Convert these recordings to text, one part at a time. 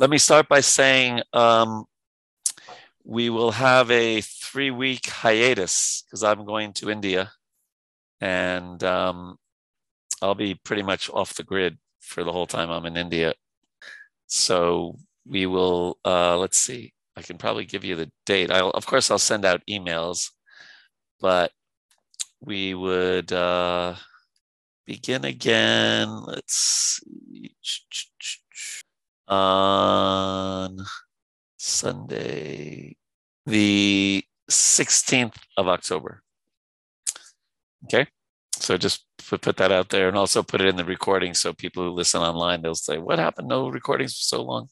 Let me start by saying we will have a 3-week hiatus because I'm going to India, and I'll be pretty much off the grid for the whole time I'm in India. So we will, let's see, I can probably give you the date. Of course, I'll send out emails, but we would begin again. Let's see. On Sunday, the 16th of October. Okay, so just put that out there, and also put it in the recording so people who listen online, they'll say, what happened? No recordings for so long.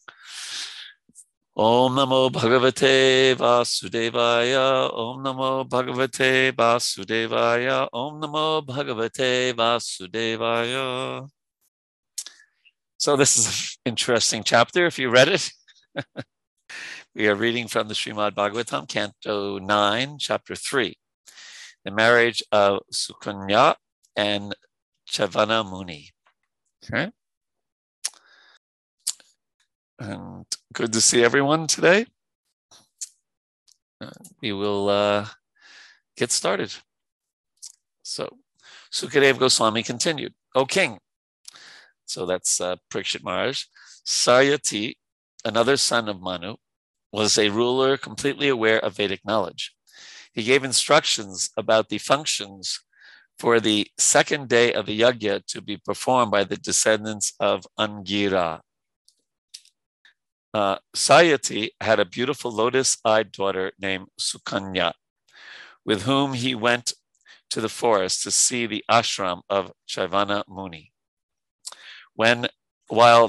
Om Namo Bhagavate Vasudevaya, Om Namo Bhagavate Vasudevaya, Om Namo Bhagavate Vasudevaya. So this is an interesting chapter, if you read it. We are reading from the Srimad Bhagavatam, Canto 9, Chapter 3, the marriage of Sukanya and Chyavana Muni. Okay. And good to see everyone today. We will get started. So Sukadeva Goswami continued, O King. So that's Parikshit Maharaj. Sayati, another son of Manu, was a ruler completely aware of Vedic knowledge. He gave instructions about the functions for the second day of the yajna to be performed by the descendants of Angira. Sayati had a beautiful lotus-eyed daughter named Sukanya, with whom he went to the forest to see the ashram of Chyavana Muni. While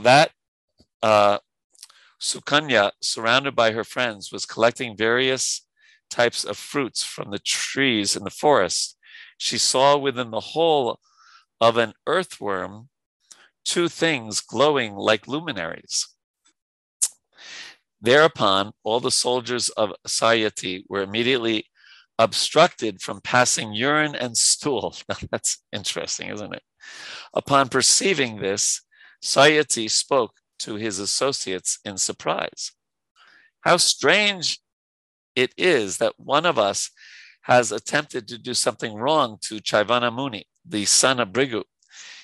Sukanya, surrounded by her friends, was collecting various types of fruits from the trees in the forest, she saw within the hole of an earthworm 2 things glowing like luminaries. Thereupon, all the soldiers of Sayati were immediately obstructed from passing urine and stool. Now, that's interesting, isn't it? Upon perceiving this, Sayati spoke to his associates in surprise. How strange it is that one of us has attempted to do something wrong to Chyavana Muni, the son of Bhrigu.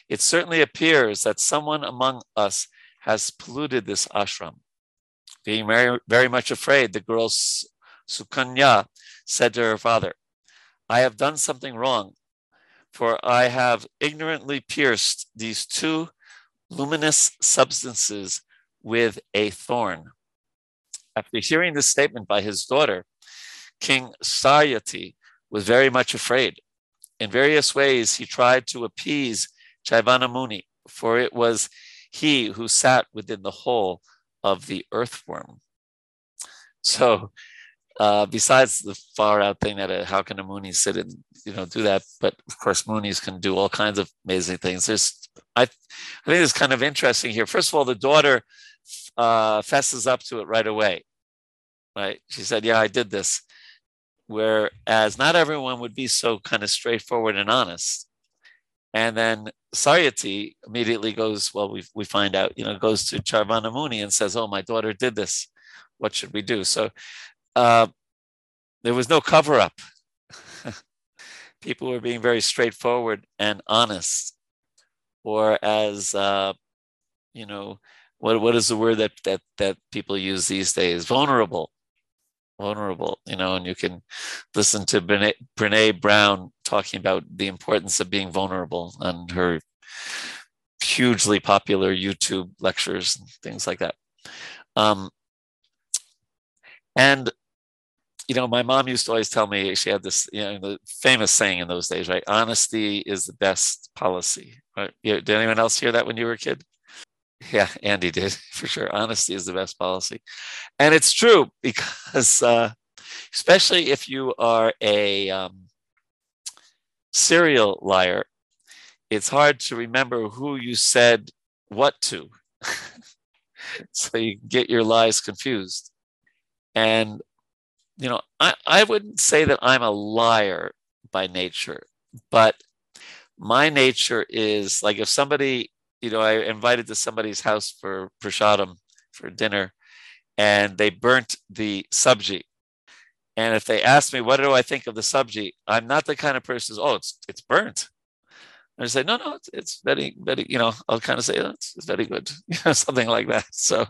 It certainly appears that someone among us has polluted this ashram. Being very, very much afraid, the girl Sukanya said to her father, I have done something wrong, for I have ignorantly pierced these 2 luminous substances with a thorn. After hearing this statement by his daughter, King Sayati was very much afraid. In various ways, he tried to appease Chyavana Muni, for it was he who sat within the hole of the earthworm. So, besides the far out thing that how can a Muni sit and do that? But of course, Munis can do all kinds of amazing things. I think it's kind of interesting here. First of all, the daughter fesses up to it right away, right? She said, "Yeah, I did this." Whereas not everyone would be so kind of straightforward and honest. And then Sayati immediately goes, well, we find out, goes to Chyavana Muni and says, "Oh, my daughter did this. What should we do?" So. There was no cover-up. People were being very straightforward and honest. Or as, what is the word that people use these days? Vulnerable. Vulnerable, and you can listen to Brene Brown talking about the importance of being vulnerable on her hugely popular YouTube lectures and things like that. My mom used to always tell me, she had this, the famous saying in those days, right? Honesty is the best policy, right? Did anyone else hear that when you were a kid? Yeah, Andy did, for sure. Honesty is the best policy. And it's true because, especially if you are a serial liar, it's hard to remember who you said what to. So you get your lies confused. And, I wouldn't say that I'm a liar by nature, but my nature is like if somebody, I invited to somebody's house for prasadam for dinner, and they burnt the sabji. And if they ask me, what do I think of the sabji? I'm not the kind of person who's, oh, it's burnt. I say, no, it's very, very, you know, I'll kind of say, oh, it's very good, you know, something like that. So,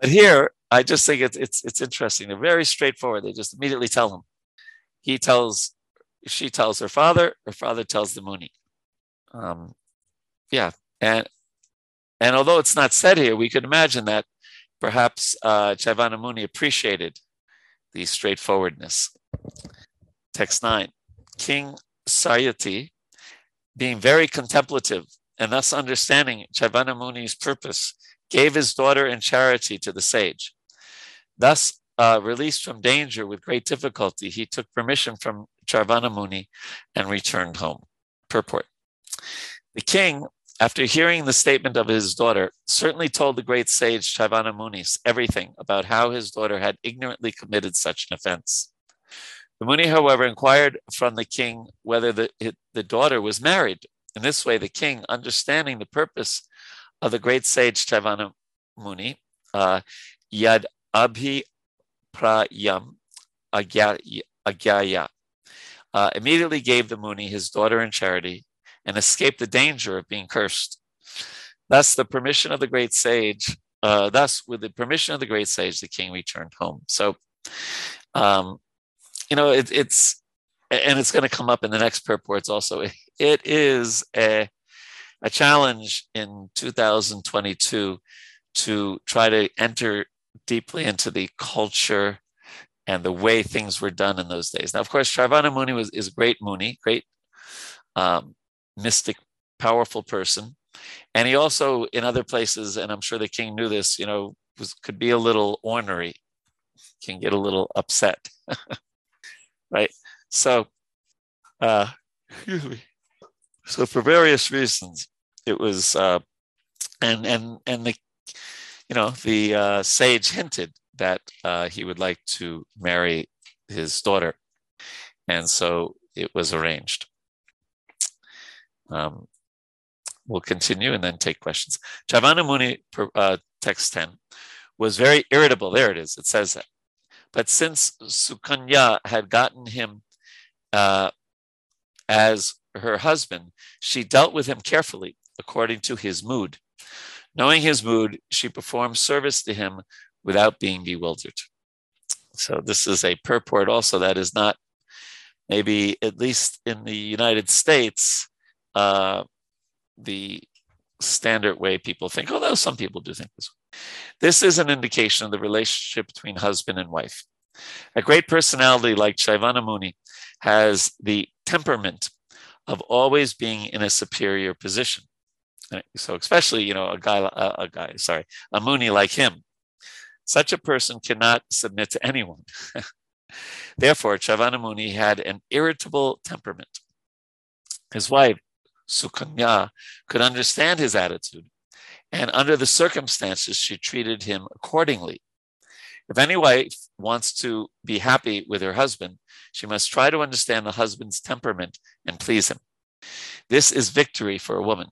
but here, I just think it's interesting. They're very straightforward. They just immediately tell him. She tells her father tells the Muni. And although it's not said here, we could imagine that perhaps Chyavana Muni appreciated the straightforwardness. Text 9. King Sayati, being very contemplative and thus understanding Chyavana Muni's purpose, gave his daughter in charity to the sage. Thus, released from danger with great difficulty, he took permission from Chyavana Muni and returned home. Purport. The king, after hearing the statement of his daughter, certainly told the great sage Chyavana Muni everything about how his daughter had ignorantly committed such an offense. The Muni, however, inquired from the king whether the daughter was married. In this way, the king, understanding the purpose of the great sage Chyavana Muni, yad abhi prayam agyaya, immediately gave the Muni his daughter in charity and escaped the danger of being cursed. Thus, with the permission of the great sage, the king returned home. So, you know, it's going to come up in the next purports also. It is a challenge in 2022 to try to enter deeply into the culture and the way things were done in those days. Now, of course, Chyavana Muni is a great Muni, great mystic, powerful person. And he also, in other places, and I'm sure the king knew this, you know, could be a little ornery, can get a little upset. Right. So, so for various reasons, it was, and the, you know, the sage hinted that he would like to marry his daughter, and so it was arranged. We'll continue and then take questions. Chyavana Muni, text 10, was very irritable. There it is. It says that. But since Sukanya had gotten him as her husband, she dealt with him carefully according to his mood. Knowing his mood, she performed service to him without being bewildered. So this is a purport also that is not, maybe at least in the United States, the standard way people think, although some people do think this way. This is an indication of the relationship between husband and wife. A great personality like Chyavana Muni has the temperament of always being in a superior position. So especially, you know, a Muni like him. Such a person cannot submit to anyone. Therefore, Chyavana Muni had an irritable temperament. His wife, Sukanya, could understand his attitude, and under the circumstances, she treated him accordingly. If any wife wants to be happy with her husband, she must try to understand the husband's temperament and please him. This is victory for a woman.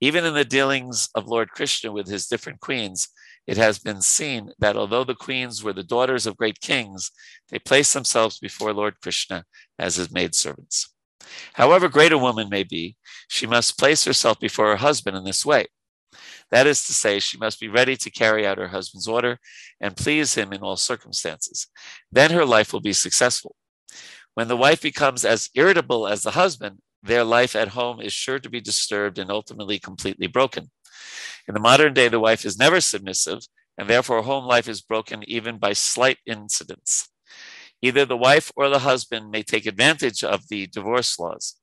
Even in the dealings of Lord Krishna with his different queens, it has been seen that although the queens were the daughters of great kings, they placed themselves before Lord Krishna as his maidservants. However great a woman may be, she must place herself before her husband in this way. That is to say, she must be ready to carry out her husband's order and please him in all circumstances. Then her life will be successful. When the wife becomes as irritable as the husband, their life at home is sure to be disturbed and ultimately completely broken. In the modern day, the wife is never submissive, and therefore home life is broken even by slight incidents. Either the wife or the husband may take advantage of the divorce laws.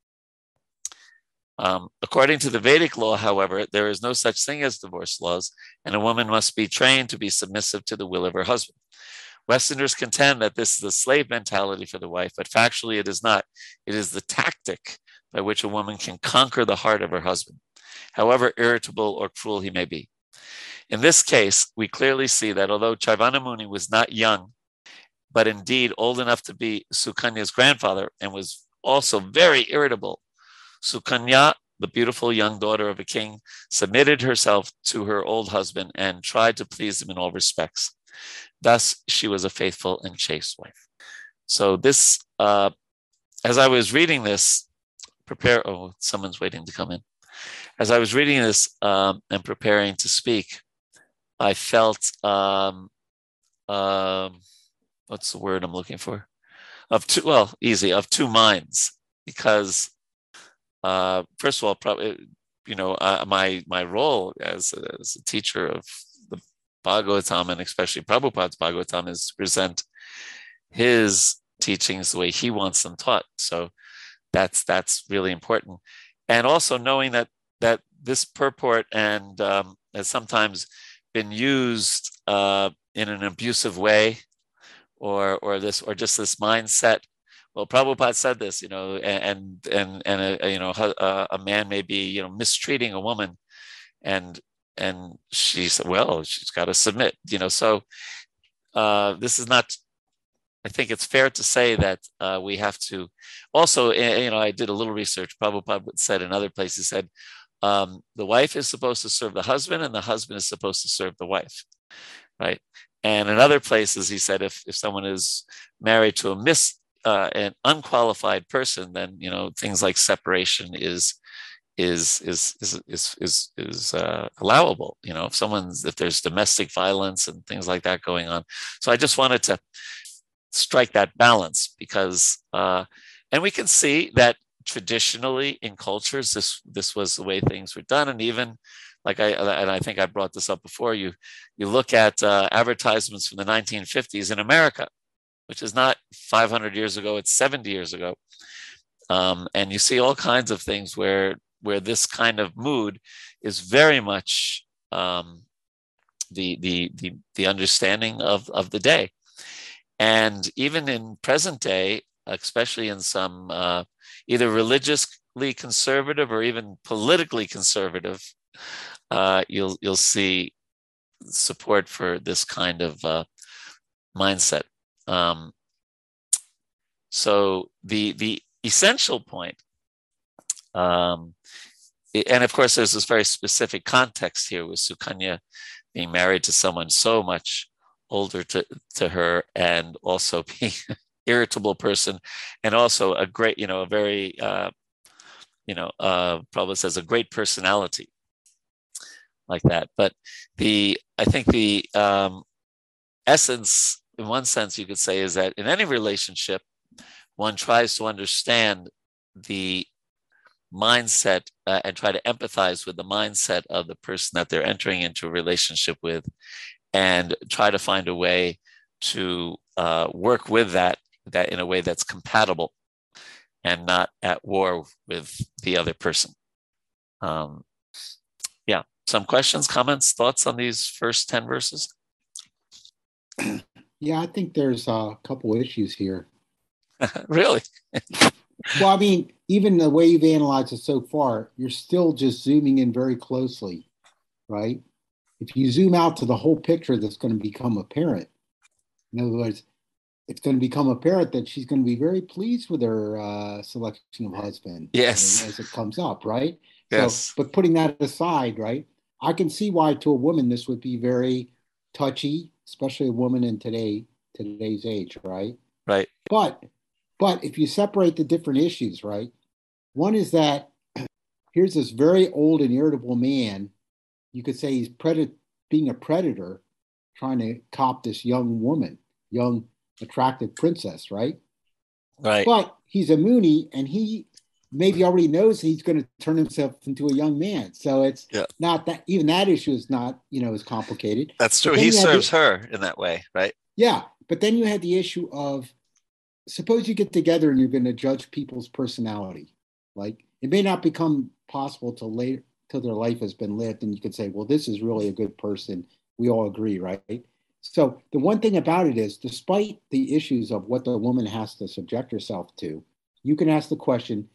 According to the Vedic law, however, there is no such thing as divorce laws, and a woman must be trained to be submissive to the will of her husband. Westerners contend that this is a slave mentality for the wife, but factually it is not. It is the tactic by which a woman can conquer the heart of her husband, however irritable or cruel he may be. In this case, we clearly see that although Chyavana Muni was not young, but indeed old enough to be Sukanya's grandfather and was also very irritable, Sukanya the beautiful young daughter of a king, submitted herself to her old husband and tried to please him in all respects. Thus, she was a faithful and chaste wife. So this, as I was reading this, oh, someone's waiting to come in. As I was reading this and preparing to speak, I felt, what's the word I'm looking for? Of two minds, because first of all, probably, you know, my role as a teacher of the Bhagavatam, and especially Prabhupada's Bhagavatam, is to present his teachings the way he wants them taught. So that's really important. And also knowing that this purport and has sometimes been used in an abusive way, or just this mindset. Well, Prabhupada said this, you know, and a man may be, you know, mistreating a woman, and she said, well, she's got to submit, you know. So this is not. I think it's fair to say that we have to also, you know, I did a little research. Prabhupada said in other places, he said, the wife is supposed to serve the husband and the husband is supposed to serve the wife, right? And in other places, he said, if someone is married to a an unqualified person, then, you know, things like separation is allowable, you know, if there's domestic violence and things like that going on. So I just wanted to strike that balance, because and we can see that traditionally in cultures this was the way things were done. And even like I think I brought this up before, you look at advertisements from the 1950s in America, which is not 500 years ago, it's 70 years ago, and you see all kinds of things where this kind of mood is very much the understanding of the day. And even in present day, especially in some either religiously conservative or even politically conservative, you'll see support for this kind of mindset. So the essential point, and of course there's this very specific context here with Sukanya being married to someone so much older to her, and also being an irritable person, and also a great, you know, a very, you know, probably says a great personality like that. But I think the essence, in one sense, you could say, is that in any relationship, one tries to understand the mindset and try to empathize with the mindset of the person that they're entering into a relationship with, and try to find a way to work with that in a way that's compatible and not at war with the other person. Yeah, some questions, comments, thoughts on these first 10 verses? Yeah, I think there's a couple issues here. Really? Well, I mean, even the way you've analyzed it so far, you're still just zooming in very closely, right? If you zoom out to the whole picture, that's going to become apparent. In other words, it's going to become apparent that she's going to be very pleased with her selection of husband. Yes. As it comes up, right? Yes. So, but putting that aside, right, I can see why to a woman this would be very touchy, especially a woman in today's age, right? Right. But if you separate the different issues, right, one is that here's this very old and irritable man. You could say he's being a predator, trying to cop this young woman, young, attractive princess, right? Right. But he's a Muni, and he maybe already knows he's going to turn himself into a young man. So it's not that, even that issue is not, you know, is complicated. That's true. He serves her in that way, right? Yeah. But then you had the issue of, suppose you get together and you're going to judge people's personality. Like, it may not become possible till later, till their life has been lived, and you could say, well, this is really a good person. We all agree, right? So the one thing about it is, despite the issues of what the woman has to subject herself to, you can ask the question,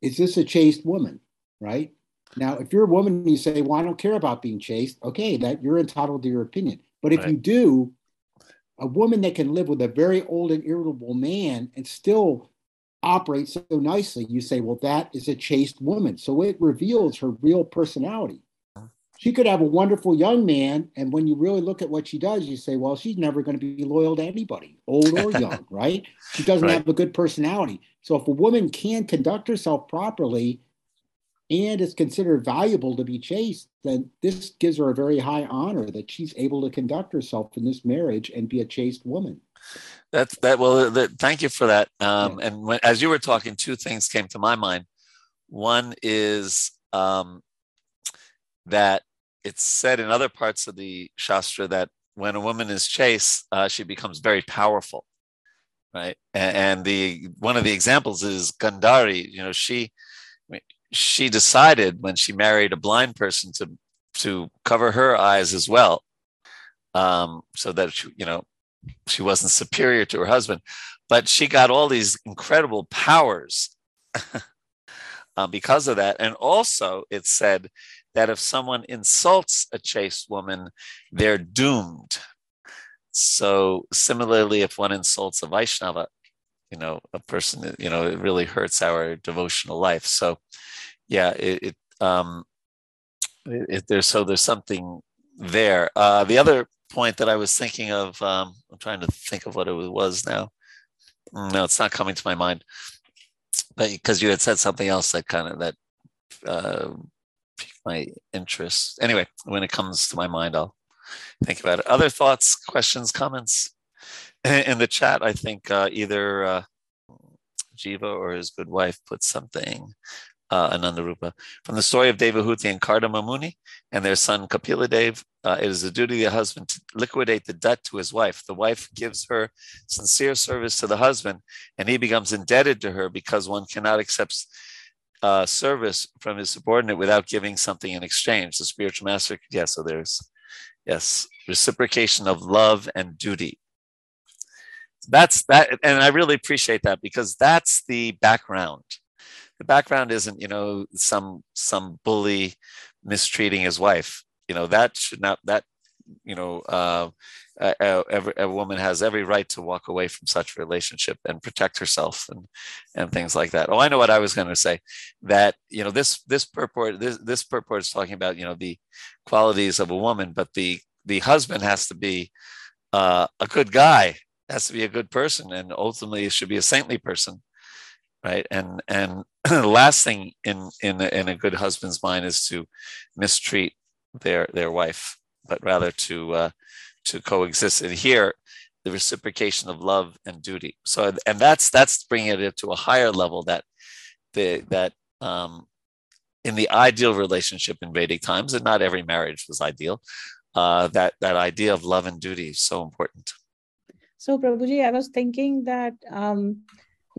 is this a chaste woman, right? Now, if you're a woman and you say, well, I don't care about being chaste, okay, that you're entitled to your opinion. But if you do, a woman that can live with a very old and irritable man and still operate so nicely, you say, well, that is a chaste woman. So it reveals her real personality. She could have a wonderful young man, and when you really look at what she does, you say, well, she's never going to be loyal to anybody, old or young, right? She doesn't have a good personality. So if a woman can conduct herself properly and is considered valuable to be chaste, then this gives her a very high honor that she's able to conduct herself in this marriage and be a chaste woman. That's that. Well, thank you for that. And when, as you were talking, two things came to my mind. One is that it's said in other parts of the Shastra that when a woman is chaste, she becomes very powerful, right? And the one of the examples is Gandhari. You know, she decided when she married a blind person to cover her eyes as well, so that she, you know, she wasn't superior to her husband, but she got all these incredible powers because of that. And also it said that if someone insults a chaste woman, they're doomed. So similarly, if one insults a Vaishnava, you know, a person, you know, it really hurts our devotional life. So yeah, there's something there. The other point that I was thinking of, I'm trying to think of what it was now. No, it's not coming to my mind, but because you had said something else that kind of, that piqued my interest. Anyway, when it comes to my mind, I'll think about it. Other thoughts, questions, comments in the chat? I think either Jiva or his good wife put something. Ananda Rupa. From the story of Devahuti and Kardama Muni and their son Kapila Dev, it is the duty of the husband to liquidate the debt to his wife. The wife gives her sincere service to the husband, and he becomes indebted to her because one cannot accept service from his subordinate without giving something in exchange. The spiritual master, reciprocation of love and duty. That's that, and I really appreciate that because that's the background. The background isn't, you know, some bully mistreating his wife. You know, that should not, that, you know, a woman has every right to walk away from such a relationship and protect herself and things like that. Oh, I know what I was going to say, that, you know, this purport is talking about, you know, the qualities of a woman, but the husband has to be a good guy, has to be a good person, and ultimately should be a saintly person. Right. And the last thing in a good husband's mind is to mistreat their wife, but rather to coexist. And here, the reciprocation of love and duty. So, and that's bringing it to a higher level, that in the ideal relationship in Vedic times, and not every marriage was ideal, that idea of love and duty is so important. So Prabhuji, I was thinking that,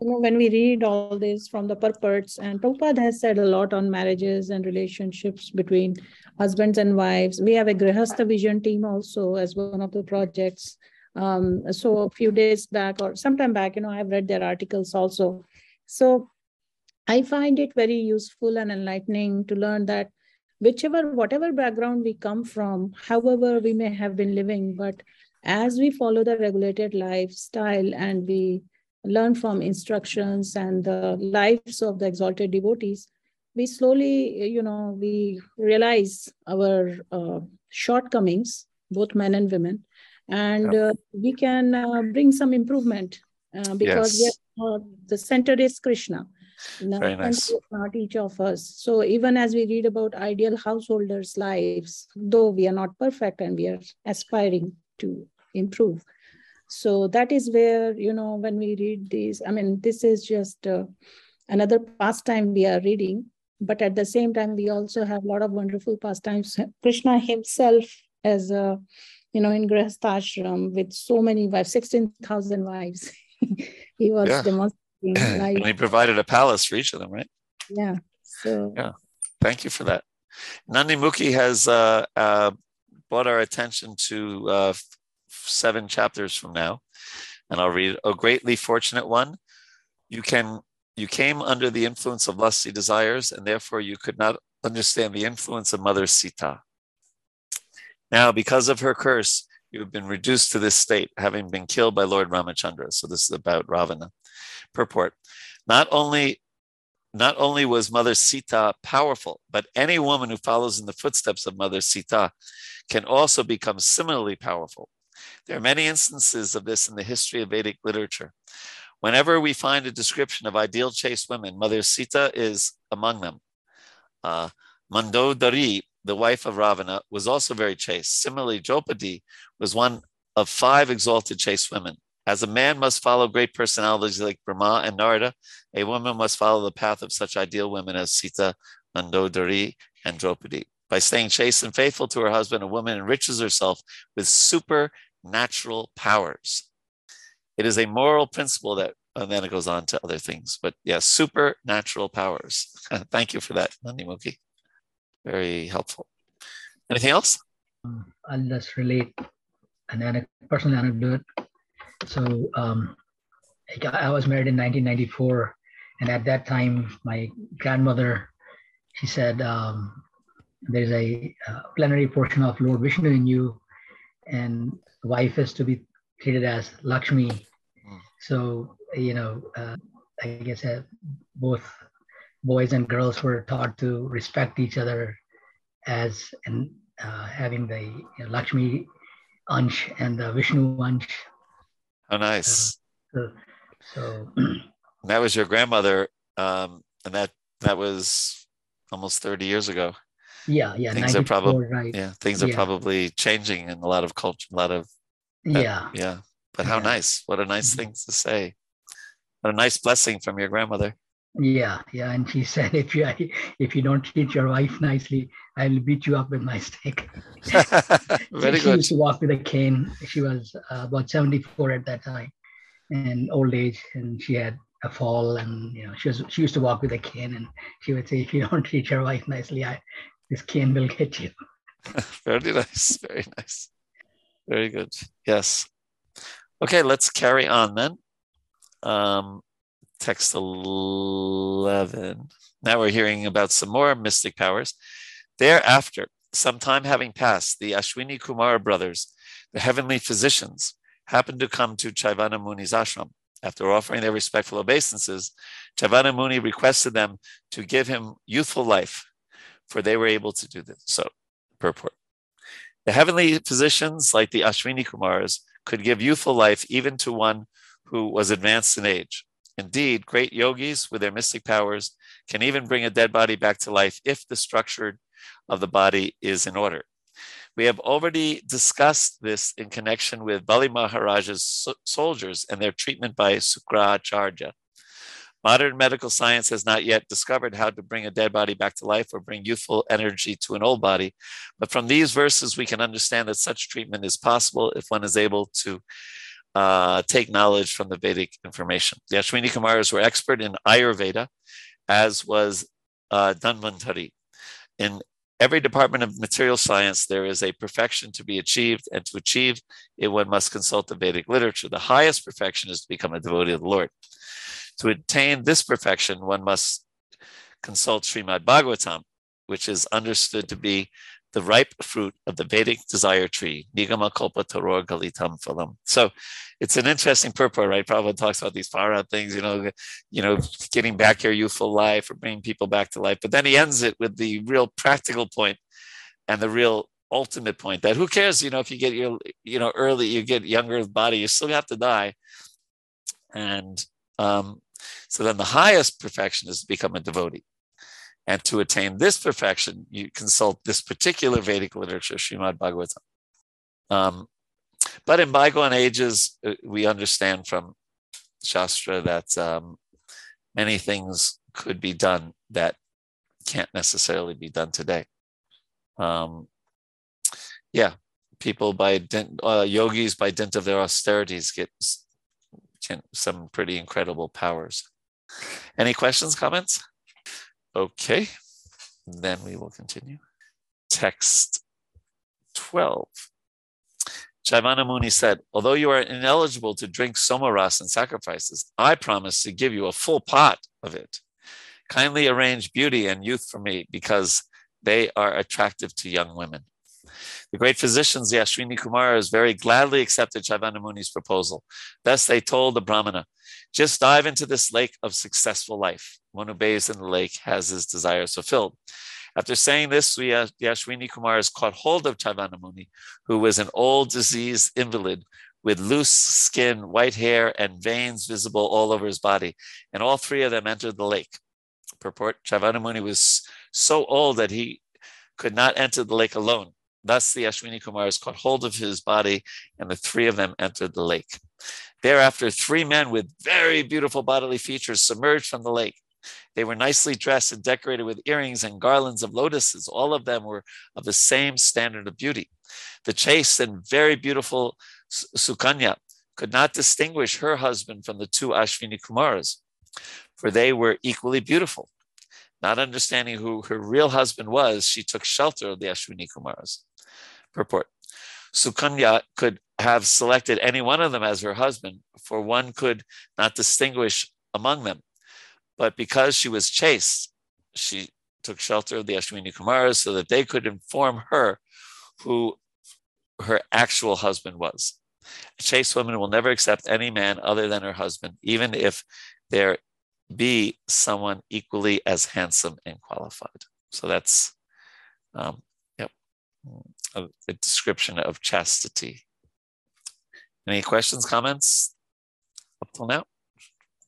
when we read all this from the purports, and Prabhupada has said a lot on marriages and relationships between husbands and wives. We have a Grihastha Vision team also as one of the projects. So a few days back or sometime back, you know, I've read their articles also. So I find it very useful and enlightening to learn that whatever background we come from, however we may have been living, but as we follow the regulated lifestyle and we learn from instructions and the lives of the exalted devotees, we slowly, you know, we realize our shortcomings, both men and women, and we can bring some improvement because the center is Krishna. Very nice. Not each of us. So even as we read about ideal householders' lives, though we are not perfect and we are aspiring to improve. So that is where, you know, when we read these, I mean, this is just another pastime we are reading, but at the same time, we also have a lot of wonderful pastimes. Krishna himself as a, you know, in Grihastha ashram with so many wives, 16,000 wives, he was demonstrating. Like, and he provided a palace for each of them, right? Yeah. So yeah, thank you for that. Nandi Mukhi has brought our attention to 7 chapters from now, and I'll read. Oh, greatly fortunate one, you came under the influence of lusty desires, and therefore you could not understand the influence of Mother Sita. Now, because of her curse, you have been reduced to this state, having been killed by Lord Ramachandra. So this is about Ravana. Purport. Not only was Mother Sita powerful, but any woman who follows in the footsteps of Mother Sita can also become similarly powerful. There are many instances of this in the history of Vedic literature. Whenever we find a description of ideal chaste women, Mother Sita is among them. Mandodari, the wife of Ravana, was also very chaste. Similarly, Draupadi was one of 5 exalted chaste women. As a man must follow great personalities like Brahma and Narada, a woman must follow the path of such ideal women as Sita, Mandodari, and Draupadi. By staying chaste and faithful to her husband, a woman enriches herself with supernatural powers. It is a moral principle that, and then it goes on to other things. But yeah, supernatural powers. Thank you for that, Nandimukhi. Very helpful. Anything else? I'll just relate a personal anecdote. So I was married in 1994, and at that time, my grandmother, she said, there's a plenary portion of Lord Vishnu in you, and the wife is to be treated as Lakshmi. So, you know, I guess both boys and girls were taught to respect each other as having the Lakshmi Ansh and the Vishnu Ansh. Oh, nice. That was your grandmother, and that was almost 30 years ago. Yeah. Things are probably right. Things are probably changing in a lot of culture, yeah. But how nice! What a nice thing to say. What a nice blessing from your grandmother. Yeah. And she said, if you don't treat your wife nicely, I will beat you up with my stick. She used to walk with a cane. She was about 74 at that time, in old age, and she had a fall, and she used to walk with a cane, and she would say, if you don't treat your wife nicely, this cane will get you. Very nice. Very good. Yes. Okay, let's carry on then. Text 11. Now we're hearing about some more mystic powers. Thereafter, some time having passed, the Ashwini Kumara brothers, the heavenly physicians, happened to come to Chyavana Muni's ashram. After offering their respectful obeisances, Chyavana Muni requested them to give him youthful life, for they were able to do this. So, purport. The heavenly physicians, like the Ashwini Kumaras, could give youthful life even to one who was advanced in age. Indeed, great yogis with their mystic powers can even bring a dead body back to life if the structure of the body is in order. We have already discussed this in connection with Bali Maharaj's soldiers and their treatment by Sukracharya. Modern medical science has not yet discovered how to bring a dead body back to life or bring youthful energy to an old body. But from these verses, we can understand that such treatment is possible if one is able to take knowledge from the Vedic information. The Ashwini Kumaras were expert in Ayurveda, as was Dhanvantari. In every department of material science, there is a perfection to be achieved, and to achieve it, one must consult the Vedic literature. The highest perfection is to become a devotee of the Lord. To attain this perfection, one must consult Srimad Bhagavatam, which is understood to be the ripe fruit of the Vedic desire tree. Nigama Kalpa Taror Galitam Phalam. So it's an interesting purport, right? Prabhupada talks about these para things, getting back your youthful life or bringing people back to life. But then he ends it with the real practical point and the real ultimate point that who cares, if you get your, early, you get younger body, you still have to die. And so then the highest perfection is to become a devotee. And to attain this perfection, you consult this particular Vedic literature, Srimad Bhagavatam. But in bygone ages, we understand from Shastra that many things could be done that can't necessarily be done today. People yogis by dint of their austerities get some pretty incredible powers. Any questions, comments? Okay, then we will continue. Text 12. Chyavana Muni said, although you are ineligible to drink somaras and sacrifices, I promise to give you a full pot of it. Kindly arrange beauty and youth for me because they are attractive to young women. The great physicians, the Ashwini Kumaras, very gladly accepted Chyavana Muni's proposal. Thus they told the Brahmana, just dive into this lake of successful life. One who bathes in the lake has his desires fulfilled. After saying this, the Ashwini Kumaras caught hold of Chyavana Muni, who was an old diseased invalid with loose skin, white hair, and veins visible all over his body. And all three of them entered the lake. Purport, Chyavana Muni was so old that he could not enter the lake alone. Thus, the Ashwini Kumaras caught hold of his body, and the three of them entered the lake. Thereafter, three men with very beautiful bodily features submerged from the lake. They were nicely dressed and decorated with earrings and garlands of lotuses. All of them were of the same standard of beauty. The chaste and very beautiful Sukanya could not distinguish her husband from the two Ashwini Kumaras, for they were equally beautiful. Not understanding who her real husband was, she took shelter of the Ashwini Kumaras. Purport. Sukanya could have selected any one of them as her husband, for one could not distinguish among them. But because she was chaste, she took shelter of the Ashwini Kumaras so that they could inform her who her actual husband was. A chaste woman will never accept any man other than her husband, even if there be someone equally as handsome and qualified. So that's a description of chastity. Any questions, comments up till now?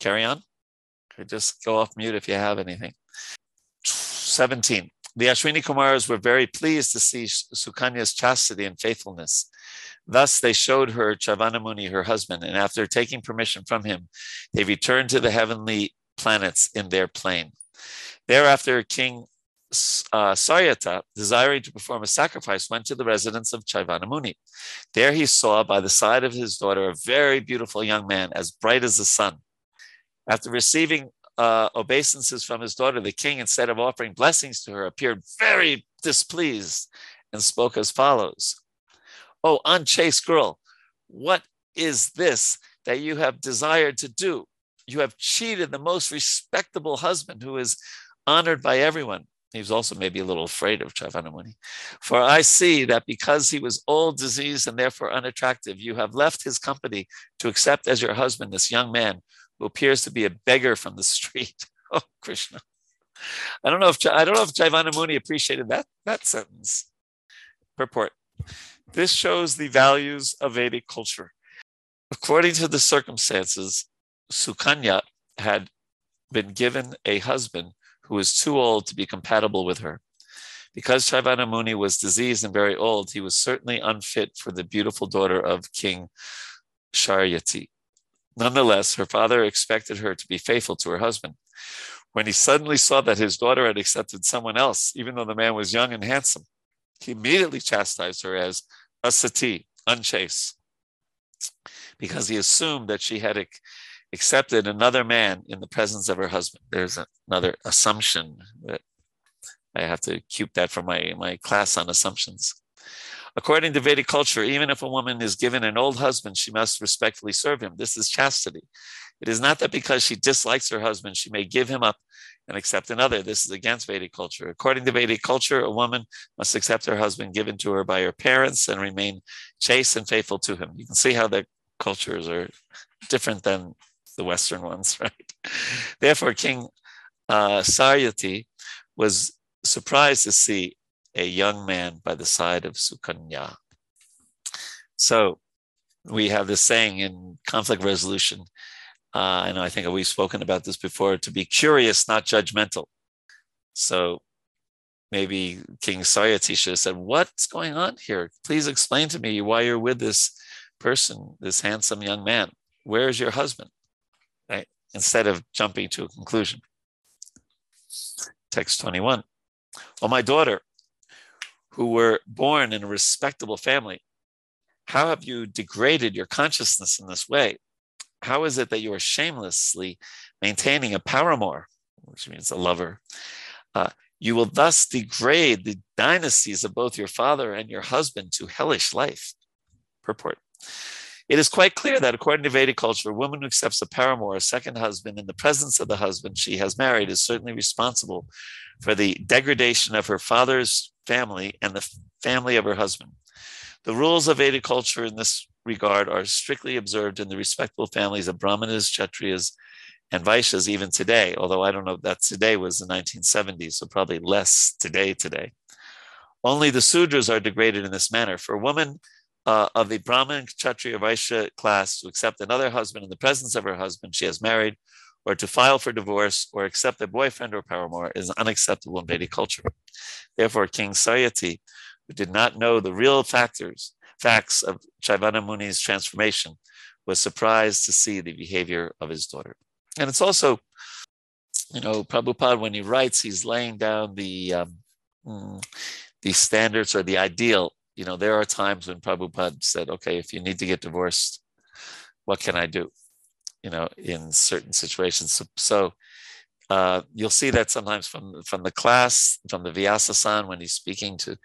Carry on. Could just go off mute if you have anything. 17. The Ashwini Kumaras were very pleased to see Sukanya's chastity and faithfulness. Thus they showed her Chyavana Muni, her husband, and after taking permission from him, they returned to the heavenly planets in their plane. Thereafter, King Sayati, desiring to perform a sacrifice, went to the residence of Chyavana Muni. There he saw by the side of his daughter a very beautiful young man, as bright as the sun. After receiving obeisances from his daughter, the king, instead of offering blessings to her, appeared very displeased and spoke as follows. Oh, unchaste girl, what is this that you have desired to do? You have cheated the most respectable husband who is honored by everyone. He was also maybe a little afraid of Chyavana Muni. For I see that because he was old, diseased, and therefore unattractive, you have left his company to accept as your husband this young man who appears to be a beggar from the street. Oh, Krishna. I don't know if Chyavana Muni appreciated that sentence. Purport. This shows the values of Vedic culture. According to the circumstances, Sukanya had been given a husband who was too old to be compatible with her. Because Chyavana Muni was diseased and very old, he was certainly unfit for the beautiful daughter of King Sayati. Nonetheless, her father expected her to be faithful to her husband. When he suddenly saw that his daughter had accepted someone else, even though the man was young and handsome, he immediately chastised her as a sati, unchaste, because he assumed that she had accepted another man in the presence of her husband. There's another assumption that I have to keep that from my class on assumptions. According to Vedic culture, even if a woman is given an old husband, she must respectfully serve him. This is chastity. It is not that because she dislikes her husband, she may give him up and accept another. This is against Vedic culture. According to Vedic culture, a woman must accept her husband given to her by her parents and remain chaste and faithful to him. You can see how the cultures are different than the Western ones, right? Therefore, King Sayati was surprised to see a young man by the side of Sukanya. So we have this saying in conflict resolution, and I think we've spoken about this before, to be curious, not judgmental. So maybe King Sayati should have said, what's going on here? Please explain to me why you're with this person, this handsome young man. Where is your husband? Right? Instead of jumping to a conclusion. Text 21. Oh, my daughter, who were born in a respectable family, how have you degraded your consciousness in this way? How is it that you are shamelessly maintaining a paramour, which means a lover? You will thus degrade the dynasties of both your father and your husband to hellish life. Purport. It is quite clear that according to Vedic culture, a woman who accepts a paramour, a second husband, in the presence of the husband she has married is certainly responsible for the degradation of her father's family and the family of her husband. The rules of Vedic culture in this regard are strictly observed in the respectable families of Brahmanas, Kshatriyas, and Vaishyas even today, although I don't know that today was the 1970s, so probably less today. Only the Sudras are degraded in this manner. For a woman of the Brahmin, Kshatriya, Vaishya class to accept another husband in the presence of her husband she has married, or to file for divorce, or accept a boyfriend or paramour is unacceptable in Vedic culture. Therefore, King Sayati, who did not know the real facts of Chyavana Muni's transformation, was surprised to see the behavior of his daughter. And it's also, you know, Prabhupada, when he writes, he's laying down the standards or the ideal. You know, there are times when Prabhupada said, okay, if you need to get divorced, what can I do? You know, in certain situations. So you'll see that sometimes from the class, from the Vyasa-san when he's speaking to,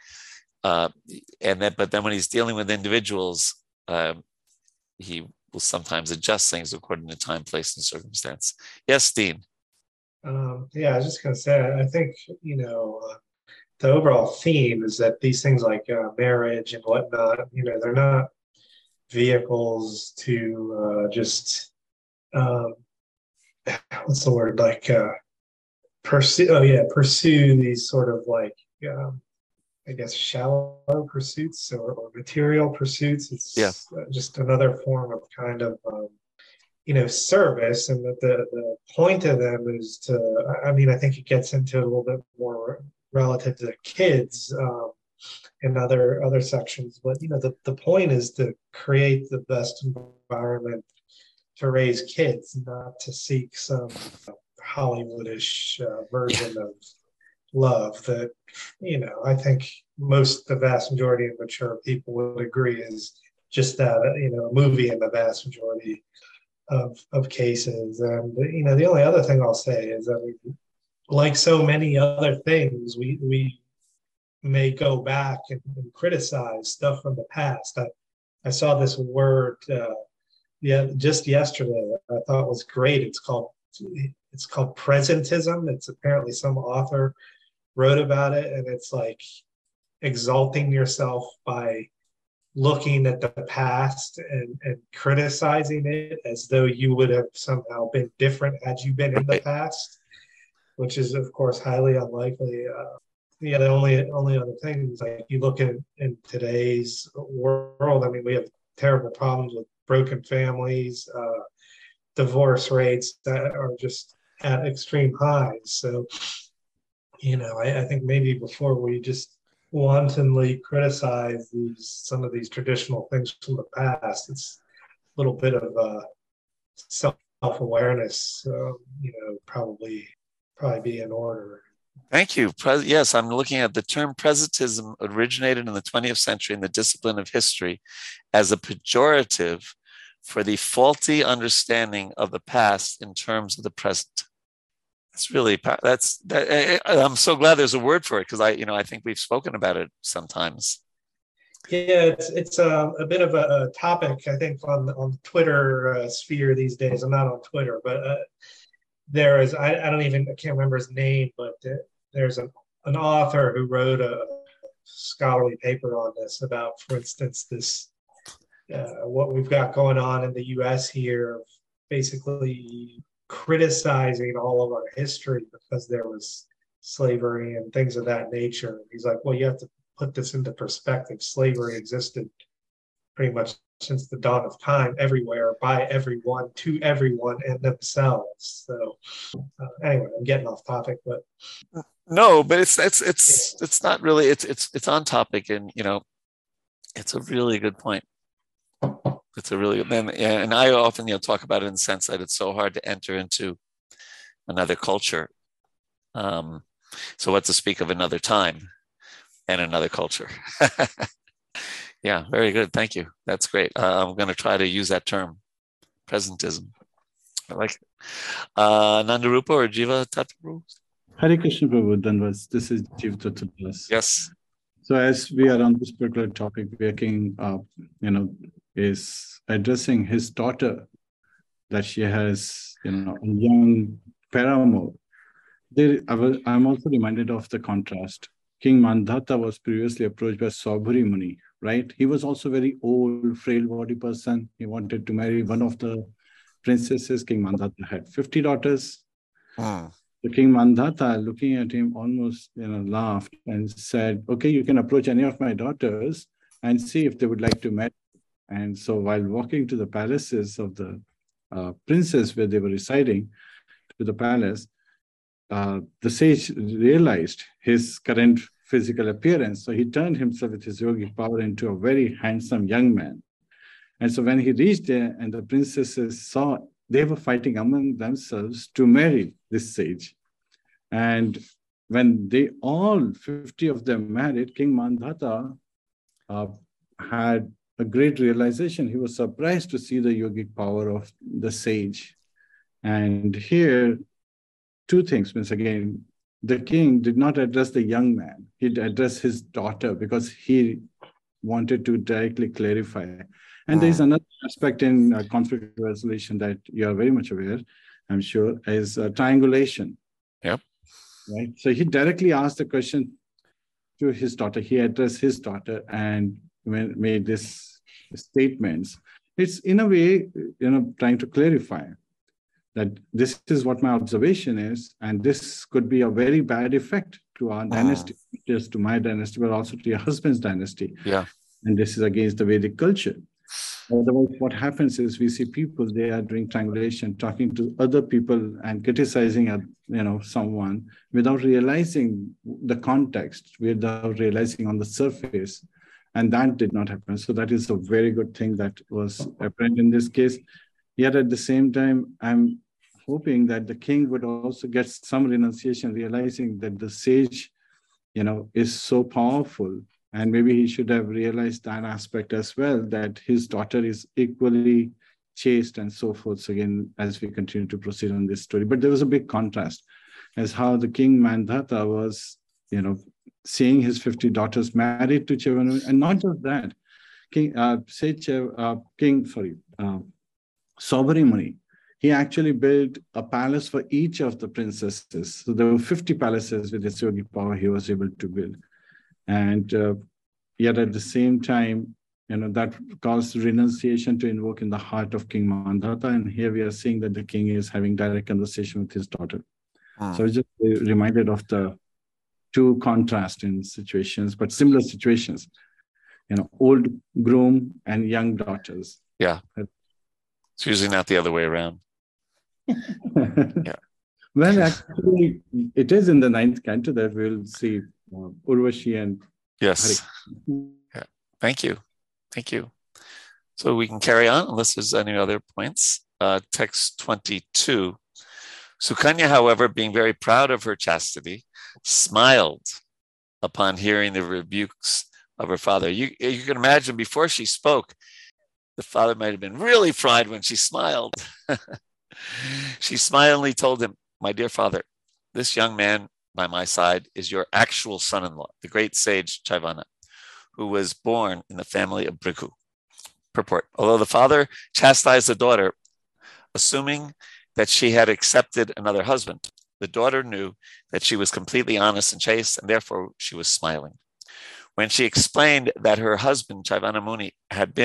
but then when he's dealing with individuals, he will sometimes adjust things according to time, place, and circumstance. Yes, Dean. Yeah, I was just going to say, I think, you know, the overall theme is that these things like marriage and whatnot, you know, they're not vehicles to pursue these sort of like, I guess, shallow pursuits or material pursuits. It's just another form of kind of, you know, service, and that the point of them is to, I mean, I think it gets into a little bit more relative to the kids and other sections, but you know, the point is to create the best environment to raise kids, not to seek some Hollywoodish version of love that, you know, I think the vast majority of mature people would agree is just that, you know, a movie in the vast majority of cases. And, you know, the only other thing I'll say is that like so many other things, we may go back and criticize stuff from the past. I saw this word just yesterday I thought was great. It's called presentism. It's apparently some author wrote about it, and it's like exalting yourself by looking at the past and criticizing it as though you would have somehow been different had you been in the past, which is, of course, highly unlikely. The only other thing is, like, you look in today's world, I mean, we have terrible problems with broken families, divorce rates that are just at extreme highs. So, you know, I think maybe before we just wantonly criticize some of these traditional things from the past, it's a little bit of self-awareness, you know, probably be in order. Thank you. Yes, I'm looking at the term presentism originated in the 20th century in the discipline of history as a pejorative for the faulty understanding of the past in terms of the present. I'm so glad there's a word for it, because I think we've spoken about it sometimes. Yeah, it's a bit of a topic, I think, on the Twitter sphere these days. I'm not on Twitter, but there is, I can't remember his name, but there's an author who wrote a scholarly paper on this about, for instance, this, what we've got going on in the U.S. here, basically criticizing all of our history because there was slavery and things of that nature. He's like, well, you have to put this into perspective. Slavery existed pretty much since the dawn of time, everywhere, by everyone, to everyone, and themselves. So anyway, I'm getting off topic, but no, but it's not really, it's on topic, and you know, it's a really good point. It's a really good, and I often, you know, talk about it in the sense that it's so hard to enter into another culture. So what to speak of another time and another culture. Yeah, very good. Thank you. That's great. I'm going to try to use that term, presentism. I like it. Nandarupa or Jiva Tatapuru? Hare Krishna Prabhu, Dhanvats. This is Jiva Tatapuru. Yes. So as we are on this particular topic, King, you know, is addressing his daughter that she has, you know, a young paramour. I'm also reminded of the contrast King Mandhata was previously approached by Saubhari Muni, right? He was also very old, frail body person. He wanted to marry one of the princesses. King Mandhata had 50 daughters. Ah. The King Mandhata, looking at him, almost laughed and said, okay, you can approach any of my daughters and see if they would like to marry. And so while walking to the palaces of the princess where they were residing, to the palace, the sage realized his current physical appearance. So he turned himself with his yogic power into a very handsome young man. And so when he reached there and the princesses saw, they were fighting among themselves to marry this sage. And when they all, 50 of them married, King Mandhata had a great realization. He was surprised to see the yogic power of the sage. And here, two things. Once again, the king did not address the young man. He addressed his daughter because he wanted to directly clarify. And there's another aspect in conflict resolution that you are very much aware, I'm sure, is triangulation. Yep. Right. So he directly asked the question to his daughter. He addressed his daughter and made these statements. It's in a way, trying to clarify that this is what my observation is, and this could be a very bad effect to our dynasty, just to my dynasty, but also to your husband's dynasty. Yeah. And this is against the Vedic culture. Otherwise, what happens is we see people, they are doing triangulation, talking to other people and criticizing, someone without realizing the context, without realizing on the surface. And that did not happen. So that is a very good thing that was apparent in this case. Yet at the same time, I'm hoping that the king would also get some renunciation, realizing that the sage, is so powerful. And maybe he should have realized that aspect as well, that his daughter is equally chaste and so forth. So again, as we continue to proceed on this story. But there was a big contrast as how the King Mandhata was, seeing his 50 daughters married to Chyavana Muni. And not just that, Saubhari Muni, he actually built a palace for each of the princesses. So there were 50 palaces with his yogic power he was able to build. And yet at the same time, that caused renunciation to invoke in the heart of King Mandhata. And here we are seeing that the king is having direct conversation with his daughter. So I was just reminded of the two contrasts in situations, but similar situations, old groom and young daughters. Yeah. It's usually not the other way around. Yeah. Well, actually, it is in the 9th canto that we'll see Urvashi and yes. Hari. Yeah. Thank you. Thank you. So we can carry on unless there's any other points. Text 22. Sukanya, however, being very proud of her chastity, smiled upon hearing the rebukes of her father. You can imagine before she spoke, the father might have been really fried when she smiled. She smilingly told him, "My dear father, this young man by my side is your actual son-in-law, the great sage Chyavana, who was born in the family of Bhrigu." Purport. Although the father chastised the daughter, assuming that she had accepted another husband, the daughter knew that she was completely honest and chaste, and therefore she was smiling. When she explained that her husband, Chyavana Muni, had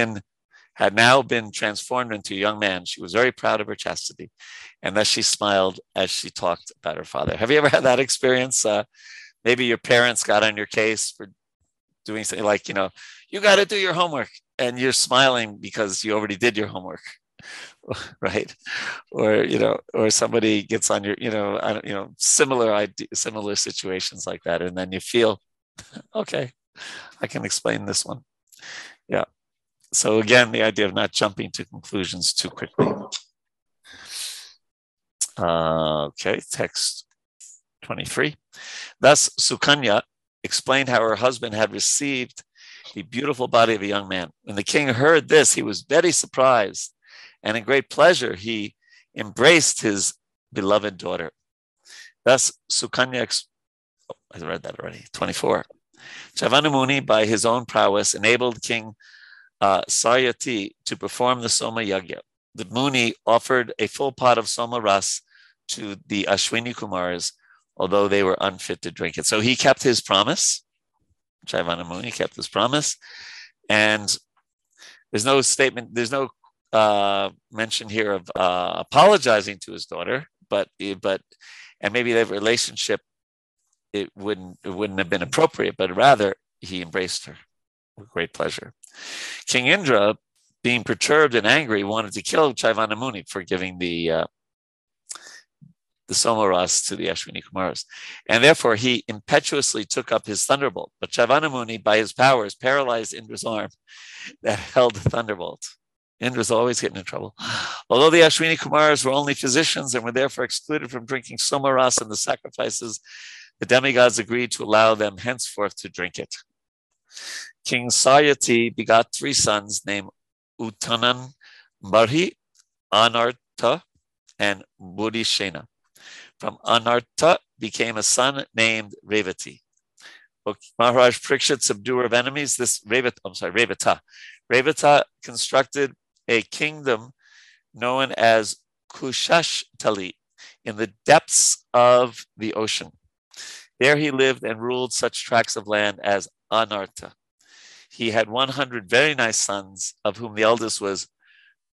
now been transformed into a young man, she was very proud of her chastity, and thus she smiled as she talked about her father. Have you ever had that experience? Maybe your parents got on your case for doing something like, you got to do your homework, and you're smiling because you already did your homework, right? Or, or somebody gets on your, similar situations like that, and then you feel, okay, I can explain this one. Yeah. So again, the idea of not jumping to conclusions too quickly. Okay, text 23. Thus, Sukanya explained how her husband had received the beautiful body of a young man. When the king heard this, he was very surprised, and in great pleasure, he embraced his beloved daughter. Thus, Sukanya, I read that already, 24. Chyavana Muni, by his own prowess, enabled King Sayati to perform the Soma Yagya. The Muni offered a full pot of Somaras to the Ashwini Kumaras, although they were unfit to drink it. So he kept his promise. Chyavana Muni kept his promise. And there's no statement, there's no mention here of apologizing to his daughter, and maybe their relationship, it wouldn't have been appropriate, but rather he embraced her with great pleasure. King Indra, being perturbed and angry, wanted to kill Chyavana Muni for giving the Somaras to the Ashwini Kumaras. And therefore, he impetuously took up his thunderbolt. But Chyavana Muni, by his powers, paralyzed Indra's arm that held the thunderbolt. Indra's always getting in trouble. Although the Ashwini Kumaras were only physicians and were therefore excluded from drinking Somaras and the sacrifices, the demigods agreed to allow them henceforth to drink it. King Sayati begot 3 sons named Uttanan, Marhi, Anartha, and Budishena. From Anartha became a son named Revati. Maharaj Parikshit, subduer of enemies, Revata. Revata constructed a kingdom known as Kushash-tali in the depths of the ocean. There he lived and ruled such tracts of land as Anartha. He had 100 very nice sons, of whom the eldest was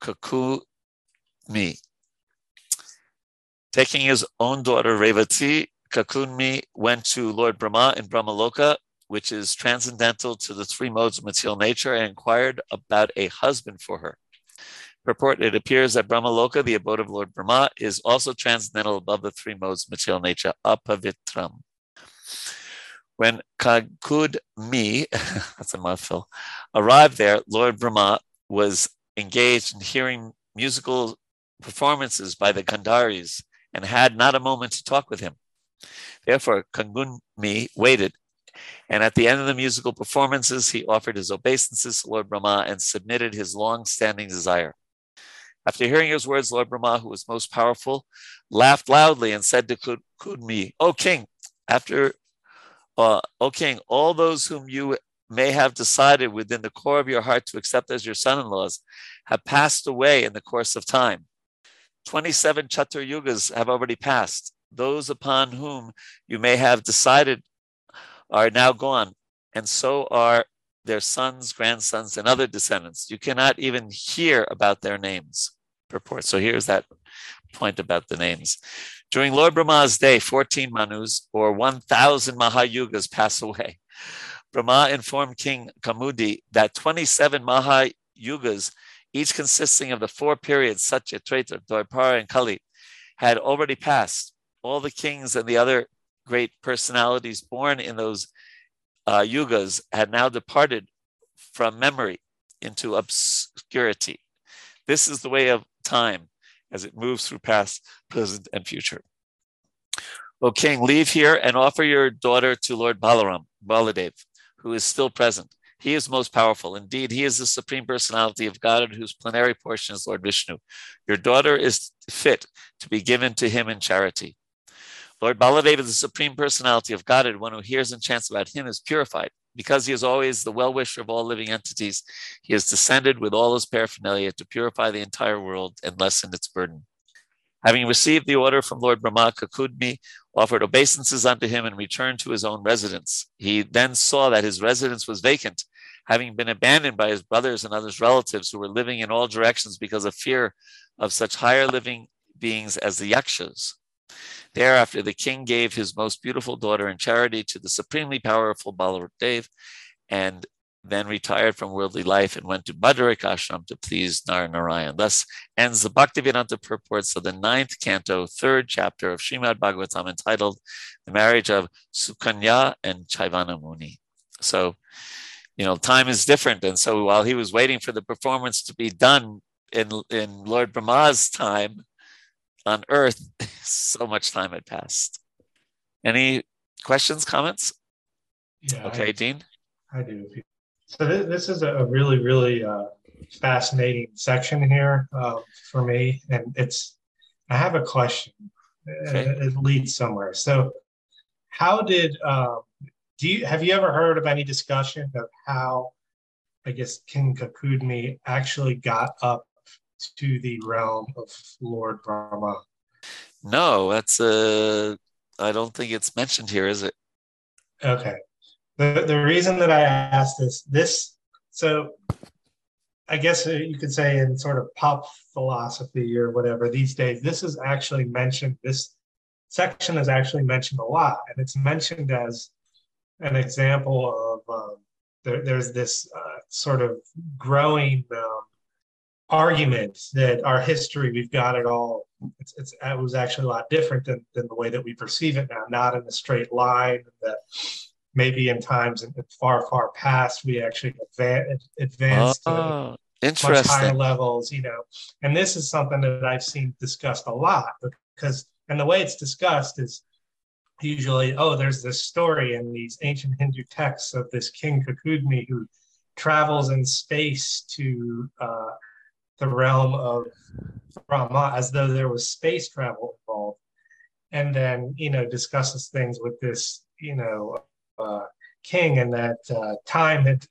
Kakudmi. Taking his own daughter Revati, Kakudmi went to Lord Brahma in Brahmaloka, which is transcendental to the 3 modes of material nature, and inquired about a husband for her. Purport: it appears that Brahmaloka, the abode of Lord Brahma, is also transcendental above the 3 modes of material nature, apavitram. When Kakudmi, that's a mouthful, arrived there, Lord Brahma was engaged in hearing musical performances by the Gandharis and had not a moment to talk with him. Therefore, Kakudmi waited, and at the end of the musical performances, he offered his obeisances to Lord Brahma and submitted his long-standing desire. After hearing his words, Lord Brahma, who was most powerful, laughed loudly and said to Kakudmi, "O king, all those whom you may have decided within the core of your heart to accept as your son-in-laws have passed away in the course of time. 27 Chatur Yugas have already passed. Those upon whom you may have decided are now gone, and so are their sons, grandsons, and other descendants. You cannot even hear about their names." Purport. So here's that point about the names. During Lord Brahma's day, 14 Manus, or 1,000 Mahayugas, pass away. Brahma informed King Kamudi that 27 Mahayugas, each consisting of the 4 periods, Satya, Treta, Dwapara, and Kali, had already passed. All the kings and the other great personalities born in those yugas had now departed from memory into obscurity. This is the way of time as it moves through past, present, and future. O king, leave here and offer your daughter to Lord Balaram, Baladev, who is still present. He is most powerful. Indeed, he is the supreme personality of Godhead, whose plenary portion is Lord Vishnu. Your daughter is fit to be given to him in charity. Lord Baladev is the supreme personality of Godhead. One who hears and chants about him is purified. Because he is always the well-wisher of all living entities, he has descended with all his paraphernalia to purify the entire world and lessen its burden. Having received the order from Lord Brahma, Kakudmi offered obeisances unto him and returned to his own residence. He then saw that his residence was vacant, having been abandoned by his brothers and others' relatives who were living in all directions because of fear of such higher living beings as the Yakshas. Thereafter, the king gave his most beautiful daughter in charity to the supremely powerful Baladev, and then retired from worldly life and went to Badarik Ashram to please Narayan. Thus ends the Bhaktivedanta purports of the 9th canto, 3rd chapter of Srimad Bhagavatam, entitled The Marriage of Sukanya and Chyavana Muni. So, you know, time is different. And so while he was waiting for the performance to be done in Lord Brahma's time, on earth, so much time had passed. Any questions, comments? Yeah, okay, Dean? I do. So this is a really, really fascinating section here for me. And I have a question. Okay. It leads somewhere. So how did, have you ever heard of any discussion of how, I guess, King Kakudmi actually got up to the realm of Lord Brahma? No, that's I don't think it's mentioned here, is it? Okay. The reason that I asked this, so I guess you could say in sort of pop philosophy or whatever these days, this is actually mentioned, this section is actually mentioned a lot. And it's mentioned as an example of, there's this sort of growing argument that our history, we've got it all. It was actually a lot different than the way that we perceive it now, not in a straight line, that maybe in times in far, far past, we actually advanced to much higher levels, you know. And this is something that I've seen discussed a lot because, and the way it's discussed is usually, oh, there's this story in these ancient Hindu texts of this King Kakudmi who travels in space to the realm of Brahma, as though there was space travel involved, and then, you know, discusses things with this, you know, king, and that time had,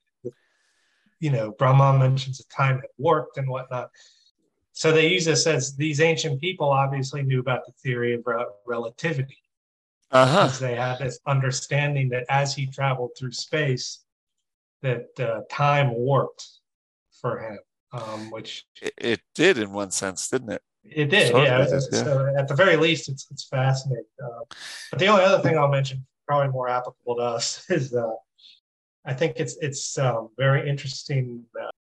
you know, Brahma mentions that time had warped and whatnot. So they use this as these ancient people obviously knew about the theory of relativity. Because they had this understanding that as he traveled through space, that time warped for him, which... It did in one sense, didn't it? It did, totally, yeah. So at the very least, it's fascinating. But the only other thing I'll mention, probably more applicable to us, is I think it's very interesting